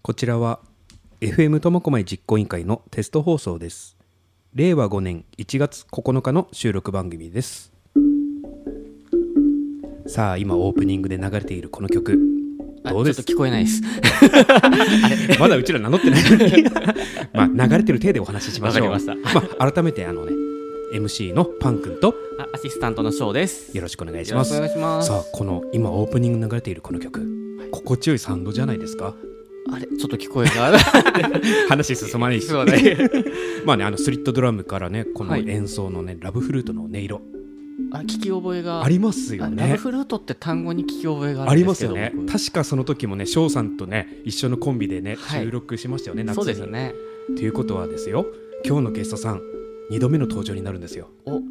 こちらは FM 苫小牧実行委員会のテスト放送です。令和5年1月9日の収録番組です。さあ今オープニングで流れているこの曲どうです？ちょっと聞こえないですまだうちら名乗ってないまあ流れてる体でお話ししましょう。わかりましたまあ、改めてMC のパン君とアシスタントのショウです。よろしくお願いします。さあこの今オープニング流れているこの曲、はい、心地よいサウンドじゃないですか？あれちょっと聞こえない話進まないしまあねスリットドラムからねこの演奏のね、はい、ラブフルートの音色聞き覚えがありますよね。ラブフルートって単語に聞き覚えがあるんですけどありますよね。確かその時もね翔さんとね一緒のコンビでね、はい、収録しましたよね夏に。そうですね。ということはですよ今日のゲストさん2度目の登場になるんですよ。お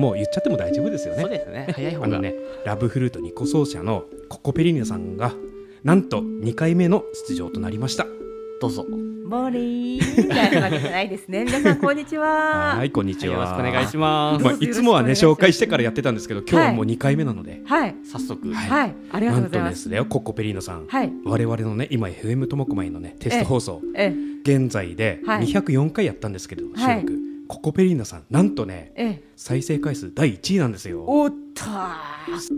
もう言っちゃっても大丈夫ですよね。そうですね早い方がねラブフルート2個奏者のココペリーニさんがなんと2回目の出場となりました。どうぞ。ボーリーみたいなわけじゃないですね皆さんこんにちは。はいこんにちは、はい、よろしくお願いします。まあ、いつもはね紹介してからやってたんですけど今日はもう2回目なので、はい、早速、はいはい、ありがとうございます。なんとですねココペリーノさん、はい、我々のね今 FM 苫小牧のねテスト放送現在で204回やったんですけど、はい、収録、はいココペリーナさんなんとね、ええ、再生回数第1位なんですよ。おっと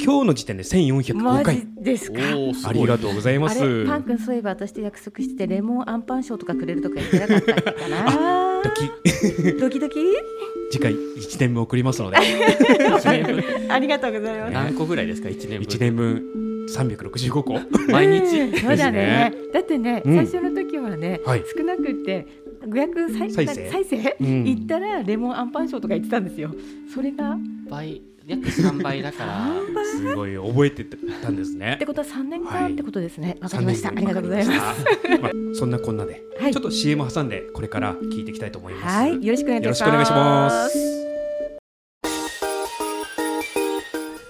今日の時点で1405回マジですか。ありがとうございます。あれパン君そういえば私と約束しててレモンアンパン賞とかくれるとか言ってなかったかなドキドキドキ次回1年分送りますのでありがとうございます。何個ぐらいですか1年分。1年分365個毎日、そうだねだってね、うん、最初の時はね、はい、少なくて500再生、うん、行ったらレモンアンパン賞とか言ってたんですよ。それが倍約3倍だからすごい覚えてたんですねってことは3年間ってことですね、はい、分かりました。ありがとうございますまあ、そんなこんなで、はい、ちょっと CM 挟んでこれから聞いていきたいと思います。はいよろしくお願いします。よろしくお願いします。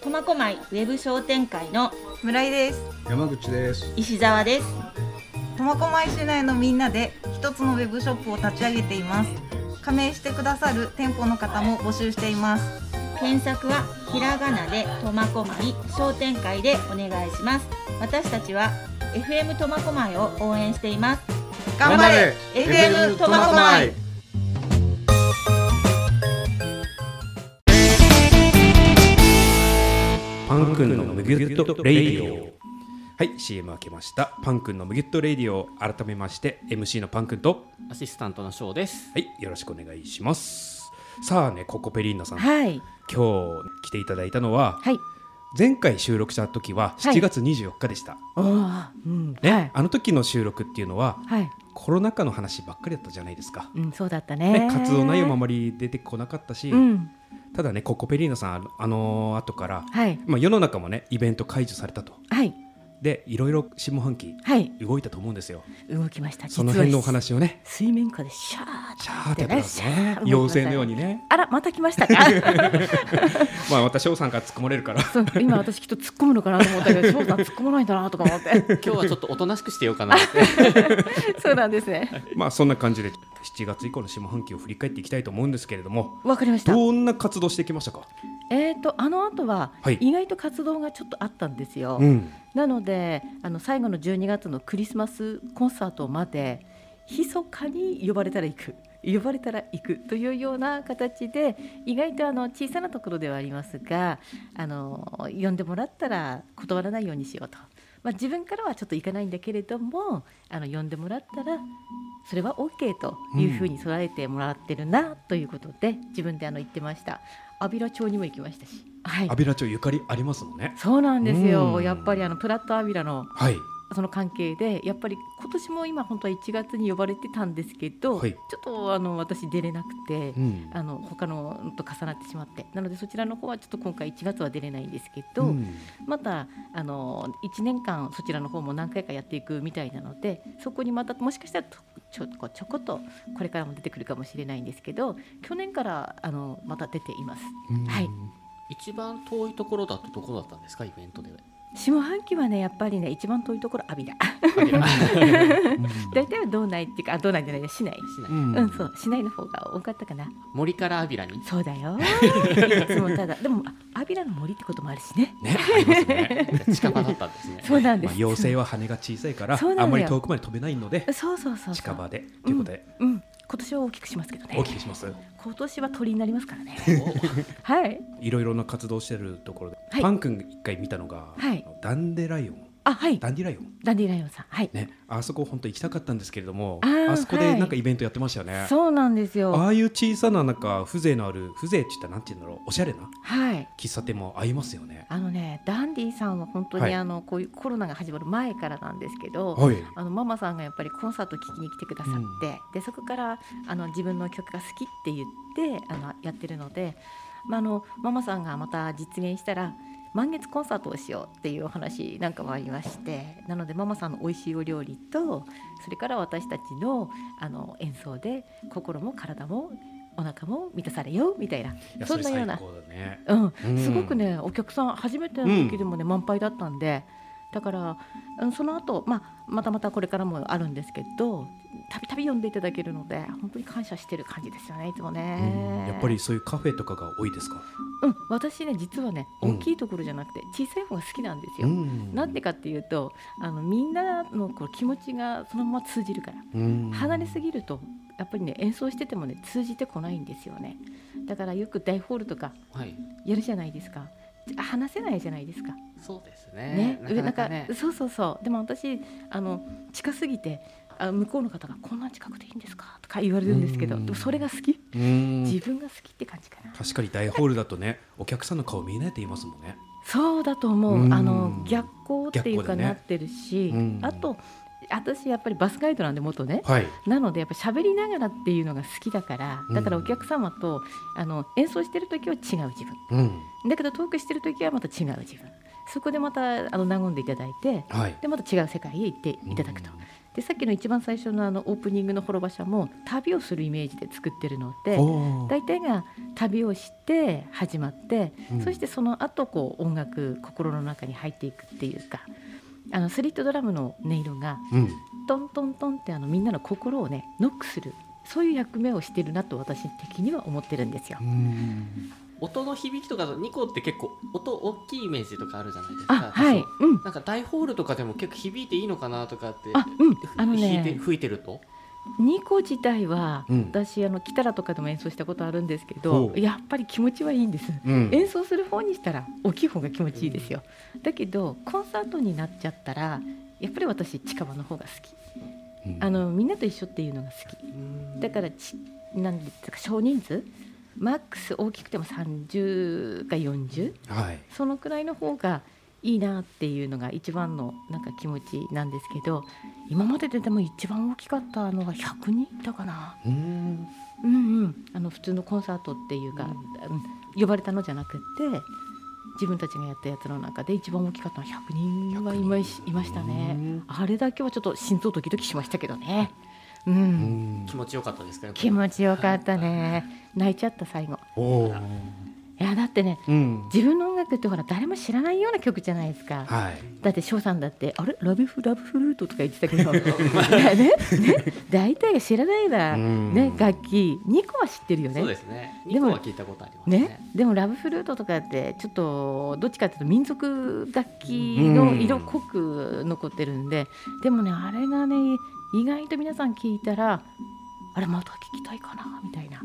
苫小牧ウェブ商店会の村井です。山口です。石澤です。苫小牧市内のみんなで一つのウェブショップを立ち上げています。加盟してくださる店舗の方も募集しています。検索はひらがなで苫小牧商店会でお願いします。私たちは FM 苫小牧を応援しています。頑張れ FM 苫小牧。パン君のむぎゅっとレイディオ。はい CM 開けました。パン君のむぎゅっとレイディオ改めまして MC のパン君とアシスタントのショウです。はいよろしくお願いします。さあねココペリーナさん、はい、今日来ていただいたのは、はい、前回収録した時は7月24日でした、はい うんねはい、あの時の収録っていうのは、はい、コロナ禍の話ばっかりだったじゃないですか、うん、そうだった ね活動内容もあまり出てこなかったし、うんただねココペリーナさん後から、はいまあ、世の中もねイベント解除されたと、はい、でいろいろ下半期、はい、動いたと思うんですよ。動きました。その辺のお話をね水面下でシャーってね妖精のようにねあらまた来ましたかまあまた翔さんから突っ込まれるから今私きっと突っ込むのかなと思ったけど翔さん突っ込まないんだなとか思って今日はちょっとおとなしくしてようかなってそうなんですね、はい、まあそんな感じで7月以降の下半期を振り返っていきたいと思うんですけれども。わかりました。どんな活動してきましたか？あの後は意外と活動がちょっとあったんですよ、はいうん、なので最後の12月のクリスマスコンサートまで密かに呼ばれたら行くというような形で意外と小さなところではありますが呼んでもらったら断らないようにしようと、まあ、自分からはちょっと行かないんだけれども呼んでもらったらそれは OK というふうに捉えてもらってるなということで、うん、自分で言ってました。安平町にも行きましたし、はい、安平町ゆかりありますもんね。そうなんですよ、うん、やっぱりプラット安平の、はい、その関係でやっぱり今年も今本当は1月に呼ばれてたんですけど、はい、ちょっと私出れなくて、うん、他のと重なってしまってなのでそちらの方はちょっと今回1月は出れないんですけど、うん、また1年間そちらの方も何回かやっていくみたいなのでそこにまたもしかしたらちょこっとこれからも出てくるかもしれないんですけど去年からまた出ています、はい、一番遠いところだったんですかイベントでは。下半期はねやっぱりね一番遠いところ阿比良大体は道内っていうか道内じゃないね市内、うん、そう市内の方が多かったかな。森から阿比良にそうだよいつもただでも阿比良の森ってこともあるし ねありますね近場だったんですねそうなんです、まあ、妖精は羽が小さいからあんまり遠くまで飛べないのでそう近場でということで、うんうん、今年は大きくしますけどね。大きくします。今年は鳥になりますからねはいいろいろな活動してるところで、はい、パン君一回見たのが、はい、ダンデライオンダンディライオンさん、はいね、あそこ本当行きたかったんですけれども あそこでなんかイベントやってましたよね、はい、そうなんですよ。ああいう小さななんか風情のある風情って言ったらなんて言うんだろうおしゃれな、はい、喫茶店も合いますよね。あのねダンディさんは本当にはい、こういうコロナが始まる前からなんですけど、はい、あのママさんがやっぱりコンサート聴きに来てくださって、うん、でそこから自分の曲が好きって言ってやってるので、まあ、ママさんがまた実現したら満月コンサートをしようっていうお話なんかもありまして、なのでママさんの美味しいお料理とそれから私たちの演奏で心も体もお腹も満たされようみたいな、そんなような、うん、すごくねお客さん初めての時でもね満杯だったんで、だからその後、またまたこれからもあるんですけどたびたび読んでいただけるので本当に感謝してる感じですよねいつもね、うん、やっぱりそういうカフェとかが多いですか。うん、私ね実はね大きいところじゃなくて小さい方が好きなんですよ、うん、なんでかっていうとみんなのこう気持ちがそのまま通じるから、うん、離れすぎるとやっぱりね演奏しててもね通じてこないんですよね。だからよく大ホールとかやるじゃないですか、はい、話せないじゃないですか。そうです ねなかなか、ね、そうでも私近すぎて向こうの方がこんな近くでいいんですかとか言われるんですけど、でもそれが好き、自分が好きって感じかな。確かに大ホールだとねお客さんの顔見えないって言いますもんね。そうだと思う、逆光っていうか、ね、なってるし、あと私やっぱりバスガイドなんで元ね、はい、なのでやっぱ喋りながらっていうのが好きだから、だからお客様と演奏してる時は違う自分、だけどトークしてる時はまた違う自分、そこでまた和んでいただいて、はい、でまた違う世界へ行っていただくと、でさっきの一番最初のオープニングの滅場所も旅をするイメージで作ってるので、大体が旅をして始まって、そしてその後こう音楽心の中に入っていくっていうか、スリットドラムの音色が、トントントンってみんなの心をねノックする、そういう役目をしてるなと私的には思ってるんですよ。音の響きとかニコって結構音大きいイメージとかあるじゃないですか。はい、うん、なんか大ホールとかでも結構響いていいのかなとかって、吹いてるとニコ自体は、私キタラとかでも演奏したことあるんですけど、やっぱり気持ちはいいんです、演奏する方にしたら大きい方が気持ちいいですよ、だけどコンサートになっちゃったらやっぱり私近場の方が好き、みんなと一緒っていうのが好き、だからなんていうか少人数マックス大きくても30か40、はい、そのくらいの方がいいなっていうのが一番のなんか気持ちなんですけど、今までででも一番大きかったのが100人いたかな。普通のコンサートっていうか、呼ばれたのじゃなくて自分たちがやったやつの中で一番大きかったのは100人はいましたね。あれだけはちょっと心臓ドキドキしましたけどね。気持ちよかったですかね。気持ちよかったね泣いちゃった最後。いやだってね、自分の音楽ってほら誰も知らないような曲じゃないですか、はい、だって翔さんだってあれラブフルートとか言ってたけど大体が知らないな、楽器2個は知ってるよね。そうですね、2個は聞いたことあります ねでもラブフルートとかってちょっとどっちかっていうと民族楽器の色濃く残ってるんで、でもねあれがね意外と皆さん聞いたらあれまた聞きたいかなみたいな。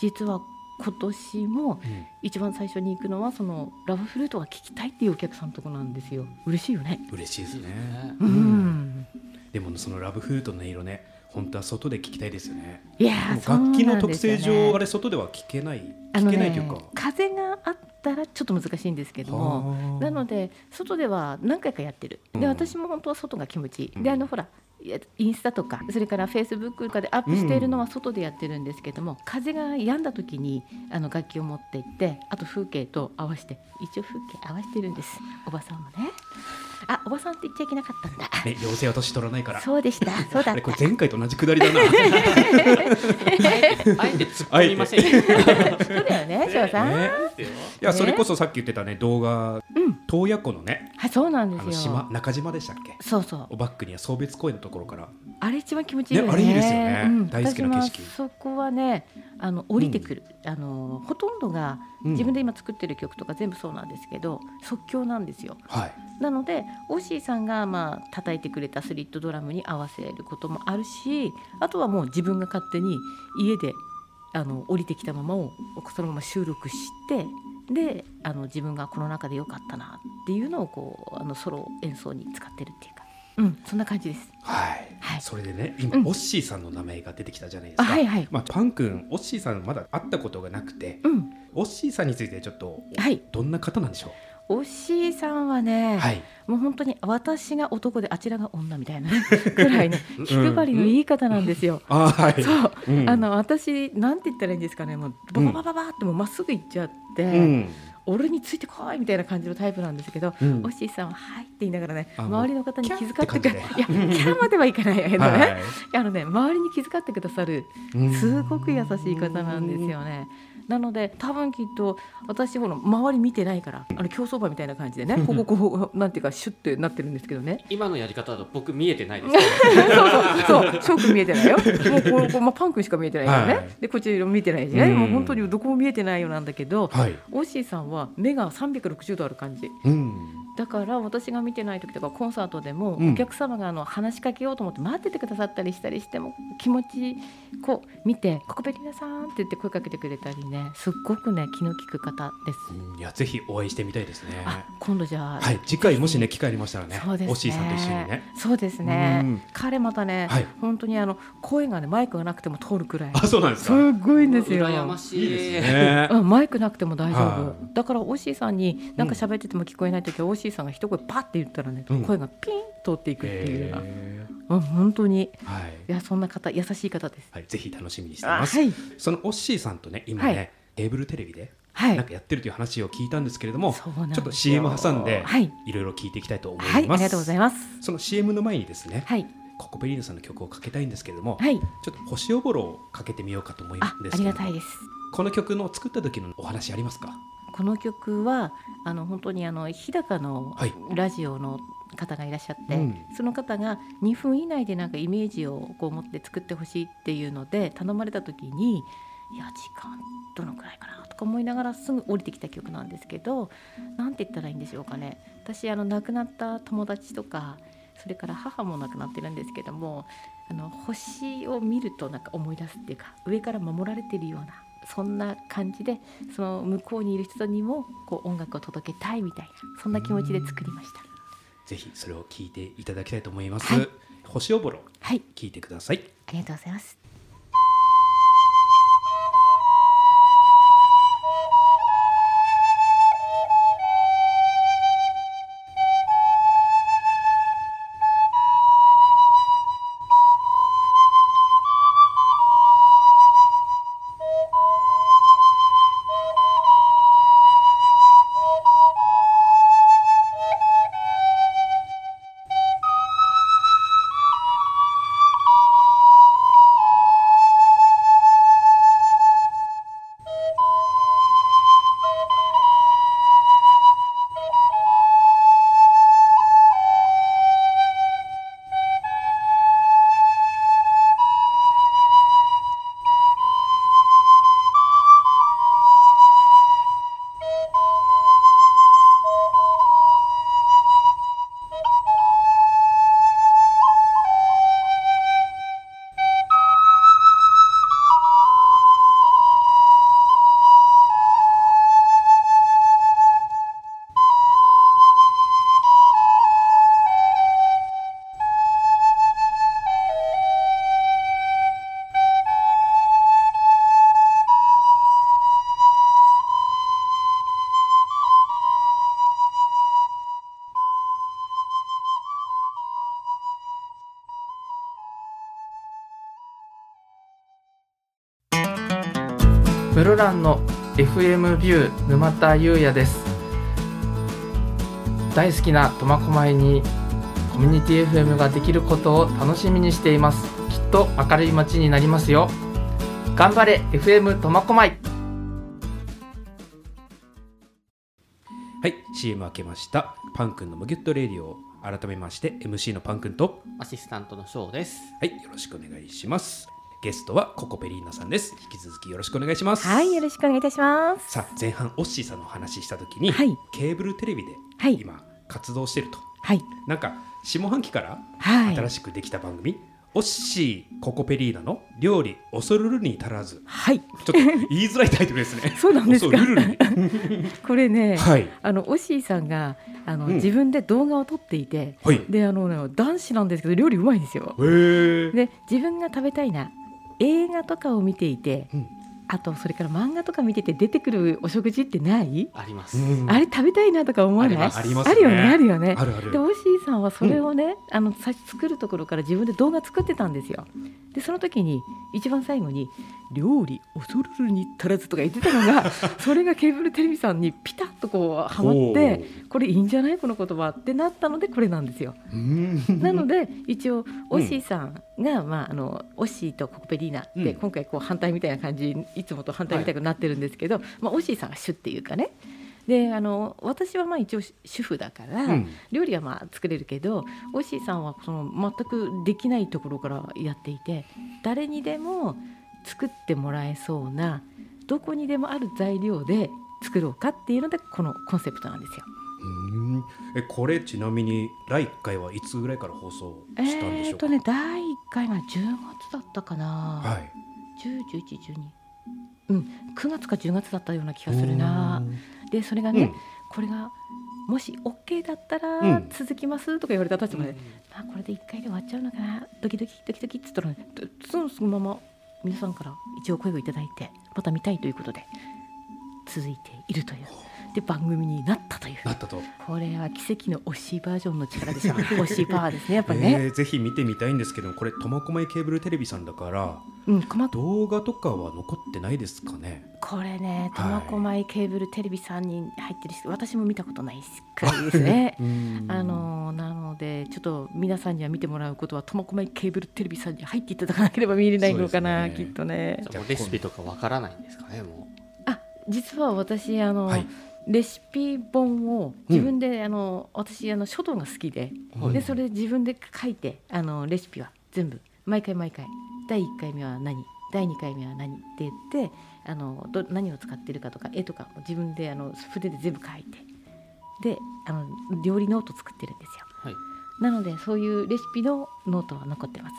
実は今年も一番最初に行くのはそのラブフルートが聴きたいっていうお客さんのとこなんですよ。嬉しいよね。嬉しいですね、でもそのラブフルートの音色ね本当は外で聴きたいですよね。いや楽器の特性上、あれ外では聴けないというか、風があったらちょっと難しいんですけども、なので外では何回かやってる。で私も本当は外が気持ちいい、でほらインスタとかそれからフェイスブックとかでアップしているのは外でやってるんですけども、風が止んだ時に楽器を持っていって、あと風景と合わせて一応風景合わせてるんです。おばさんもねあ、おばさんって言っちゃいけなかったんだ、ね、妖精は年取らないから。そうでした、そうだった。これ前回と同じくだりだなあえて突っ込みませんそうだよね、翔さん、ね、いや、それこそさっき言ってたね、動画、うん、洞爺湖のね、あ、そうなんですよ、あの島、中島でしたっけ。そうそう、おバックには送別公園のところから、あれ一番気持ちいいよね、ね、あれいいですよね、うん、大好きな景色。そこはね、あの降りてくる、うん、あのほとんどが自分で今作ってる曲とか全部そうなんですけど、うん、即興なんですよ、はい、なのでオッシーさんが、まあ、叩いてくれたスリットドラムに合わせることもあるし、あとはもう自分が勝手に家であの降りてきたままをそのまま収録して、であの自分がこの中で良かったなっていうのをこうあのソロ演奏に使ってるっていうか、うん、そんな感じです。はい、はい、それでね、今、うん、オッシーさんの名前が出てきたじゃないですか。はいはい、まあ、パン君、オッシーさんまだ会ったことがなくて、うん、オッシーさんについてちょっと、はい、どんな方なんでしょう。オッシーさんはね、はい、もう本当に私が男であちらが女みたいなくらいね気配りのいい方なんですよ、うんうん、あ、はい、そう、うん、あの私なんて言ったらいいんですかね、もうバババババってもうまっすぐ行っちゃって、うん、俺についてこいみたいな感じのタイプなんですけど、うん、オッシーさんははいって言いながらね、周りの方に気遣ってくる、いや、キャーまではいかないけどね、はい、あのね、周りに気遣ってくださるすごく優しい方なんですよね。なので多分きっと私ほら周り見てないから、あの競走馬みたいな感じでね、こここうなんていうかシュッてなってるんですけどね今のやり方だと僕見えてないですそうそう、翔くん見えてないよもうこう、まあ、パンくんしか見えてないからね、はい、でこちら見てないしね、もう本当にどこも見えてないようなんだけど、はい、オッシーさんは目が360度ある感じ、うん、だから私が見てない時とかコンサートでもお客様があの話しかけようと思って待っててくださったりしたりしても、気持ちこう見て、ココベリナさんって言って声かけてくれたりね、すっごくね気の利く方です、うん、いや、ぜひお会いしてみたいですね。あ、今度じゃあ、はい、次回もしね機会ありましたらね、オッシーさんと一緒にね。そうですね、うん、彼またね、はい、本当にあの声がねマイクがなくても通るくらい。あ、そうなんですか。すごいんですよ。羨ましい、 いいですねマイクなくても大丈夫、はあ、だからオッシーさんに何か喋ってても聞こえないときは、うん、オッシーさんが一声パッて言ったらね、うん、声がピン通っていくっていうような、本当に、はい、いや、そんな方、優しい方です、はい、ぜひ楽しみにしてます、はい、そのオッシーさんとね今ね、はい、ケーブルテレビでなんかやってるという話を聞いたんですけれども、はい、ちょっと CM 挟んでいろいろ聞いていきたいと思います、はいはい、ありがとうございます。その CM の前にですね、はい、ココベリーナさんの曲をかけたいんですけれども、はい、ちょっと星おぼろをかけてみようかと思うんですけど、ありがたいです。この曲の作った時のお話ありますか。この曲はあの本当にあの日高のラジオの、はい、方がいらっしゃって、うん、その方が2分以内でなんかイメージをこう持って作ってほしいっていうので頼まれた時に、いや時間どのくらいかなとか思いながらすぐ降りてきた曲なんですけど、なんて言ったらいいんでしょうかね。私あの亡くなった友達とか、それから母も亡くなってるんですけども、あの星を見るとなんか思い出すっていうか、上から守られてるようなそんな感じで、その向こうにいる人にもこう音楽を届けたいみたいな、そんな気持ちで作りました。ぜひそれを聞いていただきたいと思います、はい、星おぼろ、はい、聞いてください。ありがとうございます。室蘭の FM ビュー沼田優也です。大好きな苫小牧にコミュニティ FM ができることを楽しみにしています。きっと明るい街になりますよ。頑張れ FM 苫小牧。はい、CM 明けました。パン君のむぎゅっとレディオ、改めまして MC のパン君とアシスタントのショウです。はい、よろしくお願いします。ゲストはココペリーナさんです。引き続きよろしくお願いします。はい、よろしくお願いいたします。さあ、前半オッシーさんの話した時に、はい、ケーブルテレビで今活動してると、はい、なんか下半期から新しくできた番組、はい、オッシーココペリーナの料理恐るるに足らず、はい、ちょっと言いづらいタイトルですね。そうなんですか。恐るるにこれね、はい、オッシーさんが自分で動画を撮っていて、はい、で男子なんですけど料理うまいんですよ。へで自分が食べたいな映画とかを見ていて、うん、あとそれから漫画とか見てて出てくるお食事ってない？あります。あれ食べたいなとか思わない？ありますね。あるよね、あるよね。あるある。で、オシーさんはそれをね、うん、作るところから自分で動画作ってたんですよ。で、その時に一番最後に料理恐るるに足らずとか言ってたのがそれがケーブルテレビさんにピタッとこうはまって、これいいんじゃないこの言葉ってなったのでこれなんですよ。なので一応オシーさんが、まあ、オシーとココペリーナで今回こう反対みたいな感じ、いつもと反対みたいになってるんですけど、はい、まあ、オシーさんが主っていうかね。で私はまあ一応主婦だから、うん、料理はまあ作れるけど、オシーさんはその全くできないところからやっていて、誰にでも作ってもらえそうなどこにでもある材料で作ろうかっていうのでこのコンセプトなんですよ。これちなみに第1回はいつぐらいから放送したんでしょうか？ね、第1回が10月だったかな、はい、10、11、12、うん、9月か10月だったような気がするな。でそれがね、うん、これがもし OK だったら続きますとか言われた私もね、うん、まあ、これで1回で終わっちゃうのかな、ドキドキドキドキって言ったら、ね、そのまま皆さんから一応声をいただいて、また見たいということで続いているというで番組になったという。なったと。これは奇跡の推しバージョンの力でしょ。推しパワーですね、やっぱりね、ぜひ見てみたいんですけど、これ苫小牧ケーブルテレビさんだから、うん、動画とかは残ってないですかね？これね、苫小牧ケーブルテレビさんに入ってるし、はい、私も見たことないからですねなのでちょっと皆さんには見てもらうことは苫小牧ケーブルテレビさんに入っていただかなければ見れないのかな、ね、きっとね。じゃあレシピとかわからないんですかね？もう実は私はい、レシピ本を自分で、うん、私書道が好きで、はい、でそれ自分で書いてレシピは全部毎回第1回目は何、第2回目は何って言って何を使ってるかとか絵とか自分で筆で全部書いて、で料理ノート作ってるんですよ、はい、なのでそういうレシピのノートは残ってます。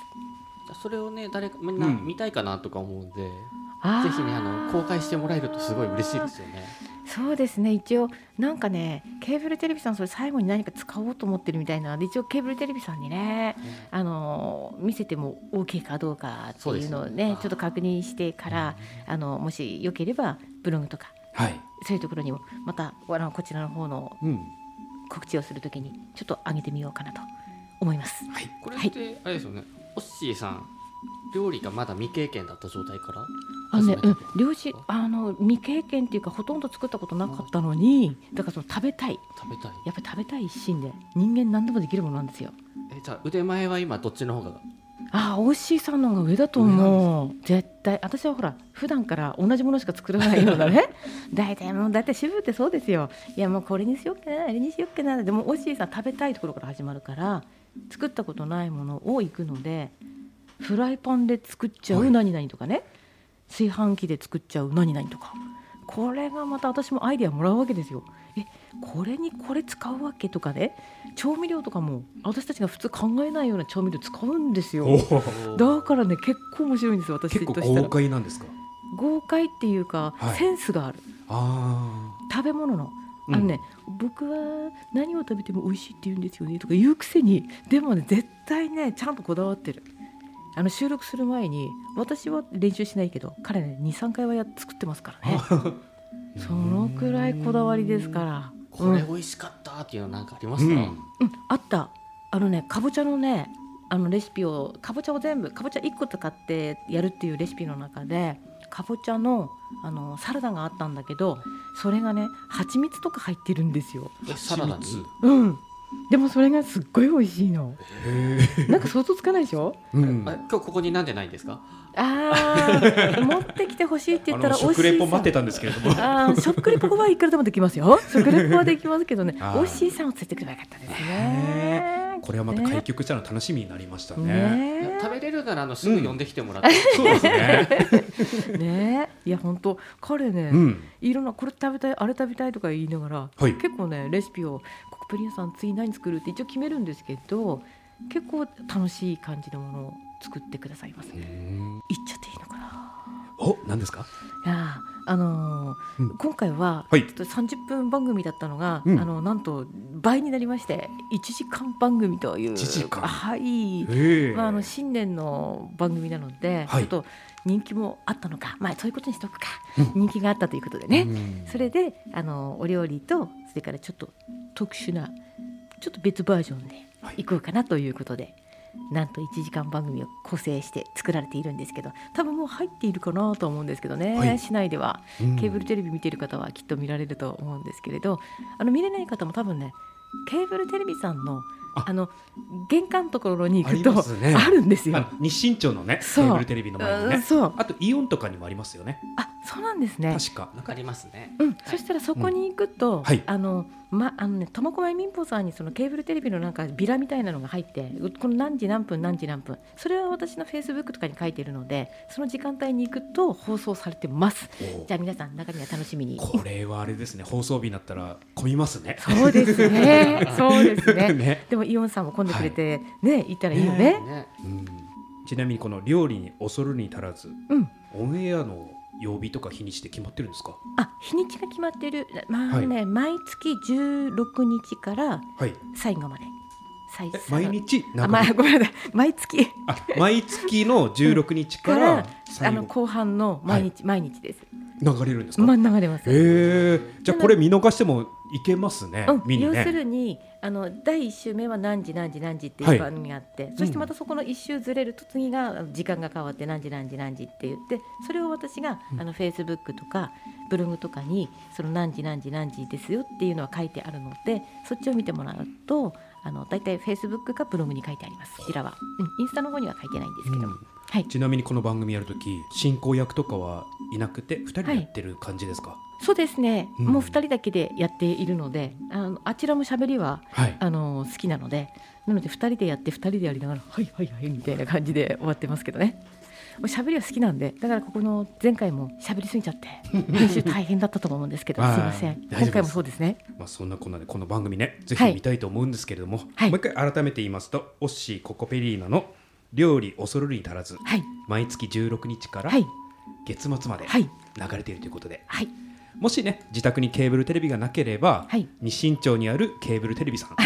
それをね、誰かみんな見たいかなとか思うんで、うん、ぜひね公開してもらえるとすごい嬉しいですよね。そうですね、一応なんかねケーブルテレビさんそれ最後に何か使おうと思ってるみたいなので、一応ケーブルテレビさんにね、うん、見せても OK かどうかっていうのを ねちょっと確認してから、うん、もしよければブログとか、はい、そういうところにもまたこちらの方の告知をするときにちょっと上げてみようかなと思います、うん、はい、これってあれですよね、はい、オッシーさん料理がまだ未経験だった状態から始めた、ね、うん、料理未経験っていうかほとんど作ったことなかったのに、だからその食べたいやっぱり食べたい一心で人間何でもできるものなんですよ。じゃあ腕前は今どっちの方が？オッシーさんの方が上だと思う、絶対。私はほら普段から同じものしか作らないのだねだいたい主婦ってそうですよ。いやもうこれにしよっけなあれにしよっけな、でもオッシーさん食べたいところから始まるから、作ったことないものをいくのでフライパンで作っちゃう何々とかね、はい、炊飯器で作っちゃう何々とか、これがまた私もアイデアもらうわけですよ。これにこれ使うわけとかね、調味料とかも私たちが普通考えないような調味料使うんですよ。だからね結構面白いんですよ、私としたら。結構豪快なんですか？豪快っていうか、はい、センスがある。あ、食べ物のね、うん、僕は何を食べても美味しいって言うんですよねとか言うくせに、でもね絶対ねちゃんとこだわってる。収録する前に私は練習しないけど彼ね 2,3 回は作ってますからねそのくらいこだわりですから。これ美味しかったっていうのなんかありますか？うんうん、あった。ねかぼちゃのねレシピを、かぼちゃを全部かぼちゃ1個使ってやるっていうレシピの中でかぼちゃの、サラダがあったんだけど、それがね蜂蜜とか入ってるんですよ。サラダに、うん、でもそれがすっごい美味しいの。なんか想像つかないでしょ、うん、今日ここになんでないんですか。あ持ってきてほしいって言ったら食レポ待ってたんですけれども、あ食レポはいくらでもできますよ。食レポはできますけどね、おいしいさんを連れてくればよかったですね。これはまた開局したの楽しみになりました ね。食べれるならすぐ呼んできてもらって、うん、そうですね。ねえ、いや本当彼ね、うん、いろんなこれ食べたいあれ食べたいとか言いながら、はい、結構ねレシピをコクプリンさん次何作るって一応決めるんですけど、結構楽しい感じのものを作ってくださいますね。言っちゃっていいのかな。お、何ですか。いやうん、今回は、はい、30分番組だったのが、うん、なんと倍になりまして1時間番組という1時間、はい、まあ、新年の番組なので、はい、ちょっと人気もあったのか、まあ、そういうことにしとくか、うん、人気があったということでね、うん、それでお料理とそれからちょっと特殊なちょっと別バージョンでいこうかなということで、はい、なんと1時間番組を構成して作られているんですけど、多分もう入っているかなと思うんですけどね、はい、市内では、うん、ケーブルテレビ見ている方はきっと見られると思うんですけれど、見れない方も多分ねケーブルテレビさんの玄関のところに行くとあるんですよ。ありますね。日清町のねケーブルテレビの前にね。そう。あとイオンとかにもありますよね。あ、そうなんですね。確かなんかありますね。うん。はい、そしたらそこに行くと、はい、苫小牧民放さんにそのケーブルテレビのなんかビラみたいなのが入って、この何時何分何時何分、それは私のフェイスブックとかに書いているので、その時間帯に行くと放送されてます。じゃあ皆さん中には楽しみに。これはあれですね、放送日になったら混みますね。そうですねそうですねね。でもイオンさんも混んでくれて、はい、ね、行ったらいいよね、うん、ちなみにこの料理に恐るに足らず、うん、オンエアの曜日とか日にちで決まってるんですか。あ、日にちが決まってる、まあね、はい、毎月16日から最後まで、はい、毎日なんか、ごめんなさい、毎月の16日から最後、後半の毎日、はい、毎日です。流れるんですか。まあ、流れます。じゃあこれ見逃してもいけますね、うん、見にね。要するに第1週目は何時何時何時っていう番組があって、はい、そしてまたそこの1週ずれると次が時間が変わって何時何時何時って言って、それを私がFacebook とかブログとかにその何時何時何時ですよっていうのは書いてあるので、そっちを見てもらうとだいたい Facebook かブログに書いてあります。こちらは、うん、インスタの方には書いてないんですけども、うん、はい、ちなみにこの番組やるとき進行役とかはいなくて2人でやってる感じですか。はい、そうですね、うん、もう2人だけでやっているので、あちらも喋りは、はい、好きなので、なので2人でやって2人でやりながらはいはいはいみたいな感じで終わってますけどね。喋りは好きなんで、だからここの前回も喋りすぎちゃって練習大変だったと思うんですけどすいません、今回もそうですね。まあ、そんなこんなでこの番組ねぜひ見たいと思うんですけれども、はい、もう一回改めて言いますと、オッシー・ココペリーナの料理恐るに足らず、はい、毎月16日から月末まで流れているということで、はいはい、もしね自宅にケーブルテレビがなければ、はい、日清町にあるケーブルテレビさんとか、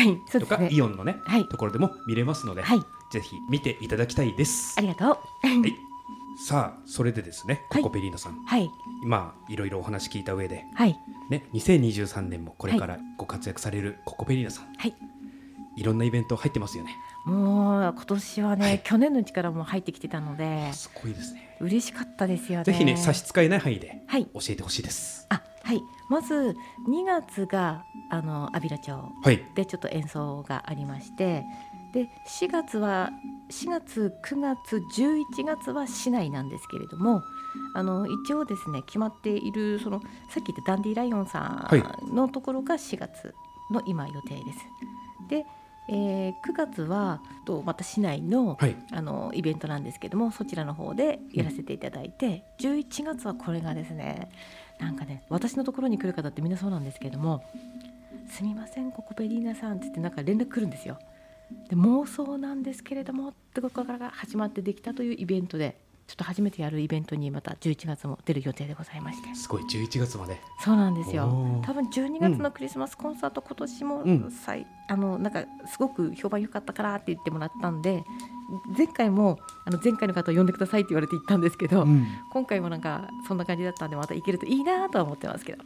はい、ね、イオンのね、はい、ところでも見れますので、はい、ぜひ見ていただきたいです。ありがとう、はい、さあそれでですね、ココペリーナさん、はい、今いろいろお話聞いた上で、はい、ね、2023年もこれからご活躍されるココペリーナさん、はい、いろんなイベント入ってますよね。もう今年はね、はい、去年のうちからもう入ってきてたので、すごいですね、嬉しかったですよね。ぜひね差し支えない範囲で教えてほしいです。はい、あ、はい、まず2月が安平町でちょっと演奏がありまして、はい、で4月、9月、11月は市内なんですけれども、一応ですね決まっているそのさっき言ったダンディライオンさんのところが4月の今予定です。で9月はとまた市内 の、はい、イベントなんですけども、そちらの方でやらせていただいて、うん、11月はこれがですね、なんかね私のところに来る方ってみんなそうなんですけども、すみませんココペリーナさんって言ってなんか連絡来るんですよ。で妄想なんですけれどもってここから始まってできたというイベントで、ちょっと初めてやるイベントにまた11月も出る予定でございまして、すごい11月まで。そうなんですよ、多分12月のクリスマスコンサート、うん、今年も、うん、なんかすごく評判良かったからって言ってもらったんで、前回も前回の方を呼んでくださいって言われて行ったんですけど、うん、今回もなんかそんな感じだったんでまた行けるといいなとは思ってますけど、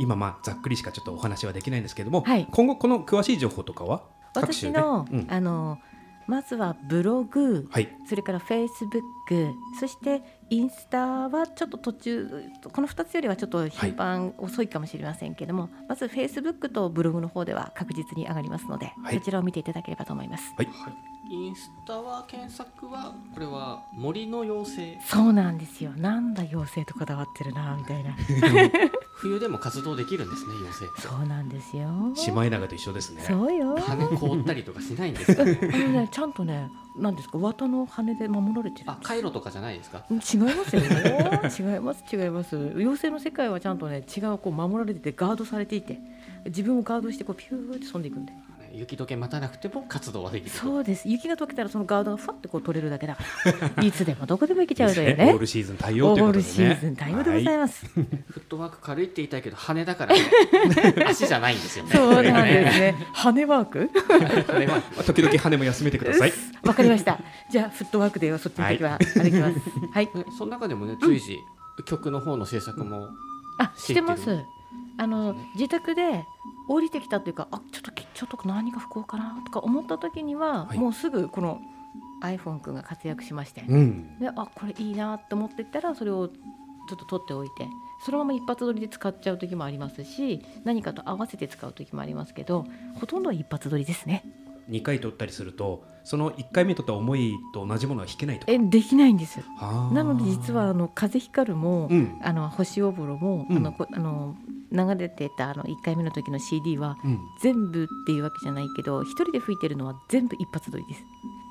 今まあざっくりしかちょっとお話はできないんですけども、はい、今後この詳しい情報とかは私の、ね、うん、まずはブログ、はい、それからフェイスブック、そしてインスタはちょっと途中、この2つよりはちょっと頻繁遅いかもしれませんけれども、はい、まずフェイスブックとブログの方では確実に上がりますので、はい、そちらを見ていただければと思います、はいはい。インスタは検索はこれは森の妖精、そうなんですよ。なんだ妖精とこだわってるなみたいな冬でも活動できるんですね、妖精。そうなんですよ。シマエナガと一緒ですね。そうよ。羽凍ったりとかしないんですかねあのね、ちゃんとね、なんですか、綿の羽で守られてるんです。あ、カイロとかじゃないですか。違いますよね違います違います。妖精の世界はちゃんとね、違う、こう守られてて、ガードされていて、自分をガードしてこうピューって飛んでいくんで、雪解け待たなくても活動はできる。そうです。雪が解けたらそのガードがふわっとこう取れるだけだからいつでもどこでも行けちゃうというね。オールシーズン対応ということですね。オールシーズン対応でございます、はい、フットワーク軽いって言いたいけど羽だから、ね、足じゃないんですよね。そうなんですね羽ワーク時々羽も休めてください。わかりました。じゃあフットワークでそっちの時は歩きます、はいはい、その中でもね、随時、うん、曲の方の制作もしてます。あの、自宅で降りてきたというか、あ、ちょっと何が不幸かなとか思った時には、はい、もうすぐこの iPhone 君が活躍しまして、うん、で、あ、これいいなと思っていったらそれをちょっと取っておいて、そのまま一発撮りで使っちゃう時もありますし、何かと合わせて使う時もありますけど、ほとんどは一発撮りですね。2回撮ったりすると、その1回目撮った思いと同じものは弾けないとか、できないんです。なので実は風光るも、うん、星おぼろも、うん、流れてた1回目の時の CD は、うん、全部っていうわけじゃないけど、一人で吹いてるのは全部一発撮りです。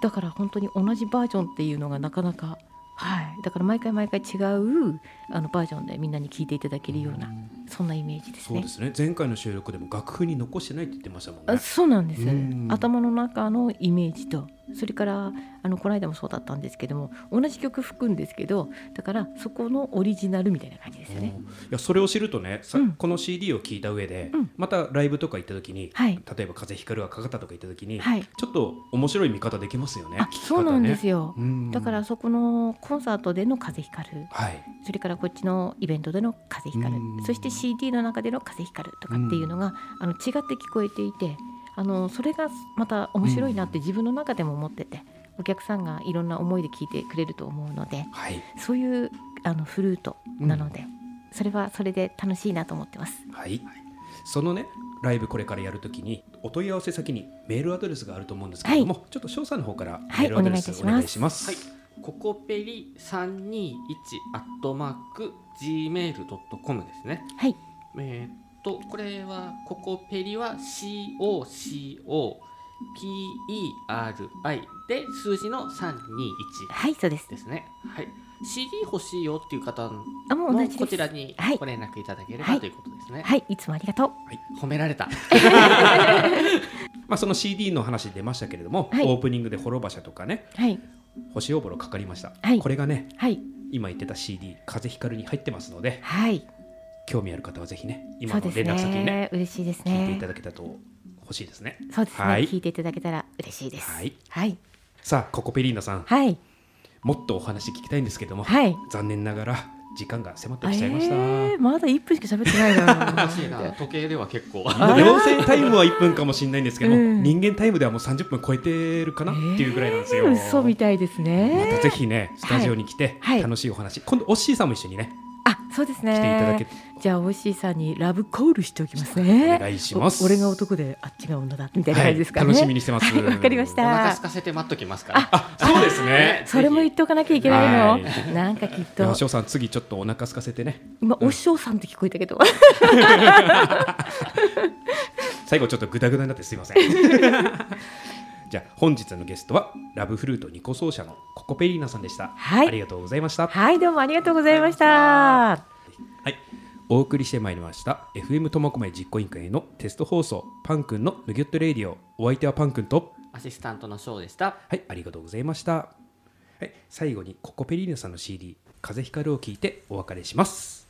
だから本当に同じバージョンっていうのがなかなか、はい、だから毎回違うバージョンでみんなに聴いていただけるような、そんなイメージですね。そうですね。前回の収録でも楽譜に残してないって言ってましたもんね。そうなんです。頭の中のイメージと、それからこの間もそうだったんですけども、同じ曲吹くんですけど、だからそこのオリジナルみたいな感じですよね。いや、それを知るとね、この CD を聴いた上で、またライブとか行った時に、はい、例えば風光るがかかったとか行った時に、はい、ちょっと面白い見方できますよね。あ、そうなんですよ。だからそこのコンサートでの風光る、はい、それからこっちのイベントでの風光る、そして CD の中での風光るとかっていうのが、違って聞こえていて、それがまた面白いなって自分の中でも思ってて、お客さんがいろんな思いで聞いてくれると思うので、はい、そういうフルートなので、それはそれで楽しいなと思ってます、はい、そのね、ライブこれからやるときにお問い合わせ先にメールアドレスがあると思うんですけれども、はい、ちょっと翔さんの方からメールアドレス、はい、お願いします。はい、ココペリ321 @gmail.com ですね。はい、これはココペリは COCOPERI で数字の321、はい、そうですですね。はい、 CD 欲しいよっていう方もこちらにご連絡いただければ、はい、ということですね。はい、はい、いつもありがとう、はい、褒められたまあその CD の話出ましたけれども、はい、オープニングで滅馬車とかね、はい、星おぼろかかりました、はい、これがね、はい、今言ってた CD 風光るに入ってますので、はい、興味ある方はぜひね、今の連絡先にね、嬉しいですね、聞いていただけたと欲しいですね。そうですね、はい、聞いていただけたら嬉しいです、はいはい、さあココペリーナさん、はい、もっとお話聞きたいんですけども、はい、残念ながら時間が迫ってきちゃいました、まだ1分しか喋ってないなしいな、時計では結構妖精タイムは1分かもしれないんですけども、人間タイムではもう30分超えてるかなっていうぐらいなんですよ。嘘みたいですね。またぜひね、スタジオに来て楽しいお話、はい、今度オッシーさんも一緒にね、あ、そうですね、来ていただけ。じゃあオッシーさんにラブコールしておきますね。お願いします。俺が男であっちが女だみたいな感じですかね、はい、楽しみにしてます。わ、はい、かりました。お腹空かせて待っときますから。あ、そうですね、それも言っておかなきゃいけないの、はい、なんかきっと翔さん次ちょっとお腹空かせてね。今お翔さんって聞こえたけど最後ちょっとグダグダになってすいませんじゃあ本日のゲストはラブフルート2個奏者のココペリーナさんでした、はい、ありがとうございました。はい、どうもありがとうございました。はい、お送りしてまいりました FM 苫小牧実行委員会のテスト放送、パン君のヌギュットレイディオ、お相手はパン君とアシスタントのショウでした。はい、ありがとうございました、はい、最後にココペリーナさんの CD 風光るを聞いてお別れします。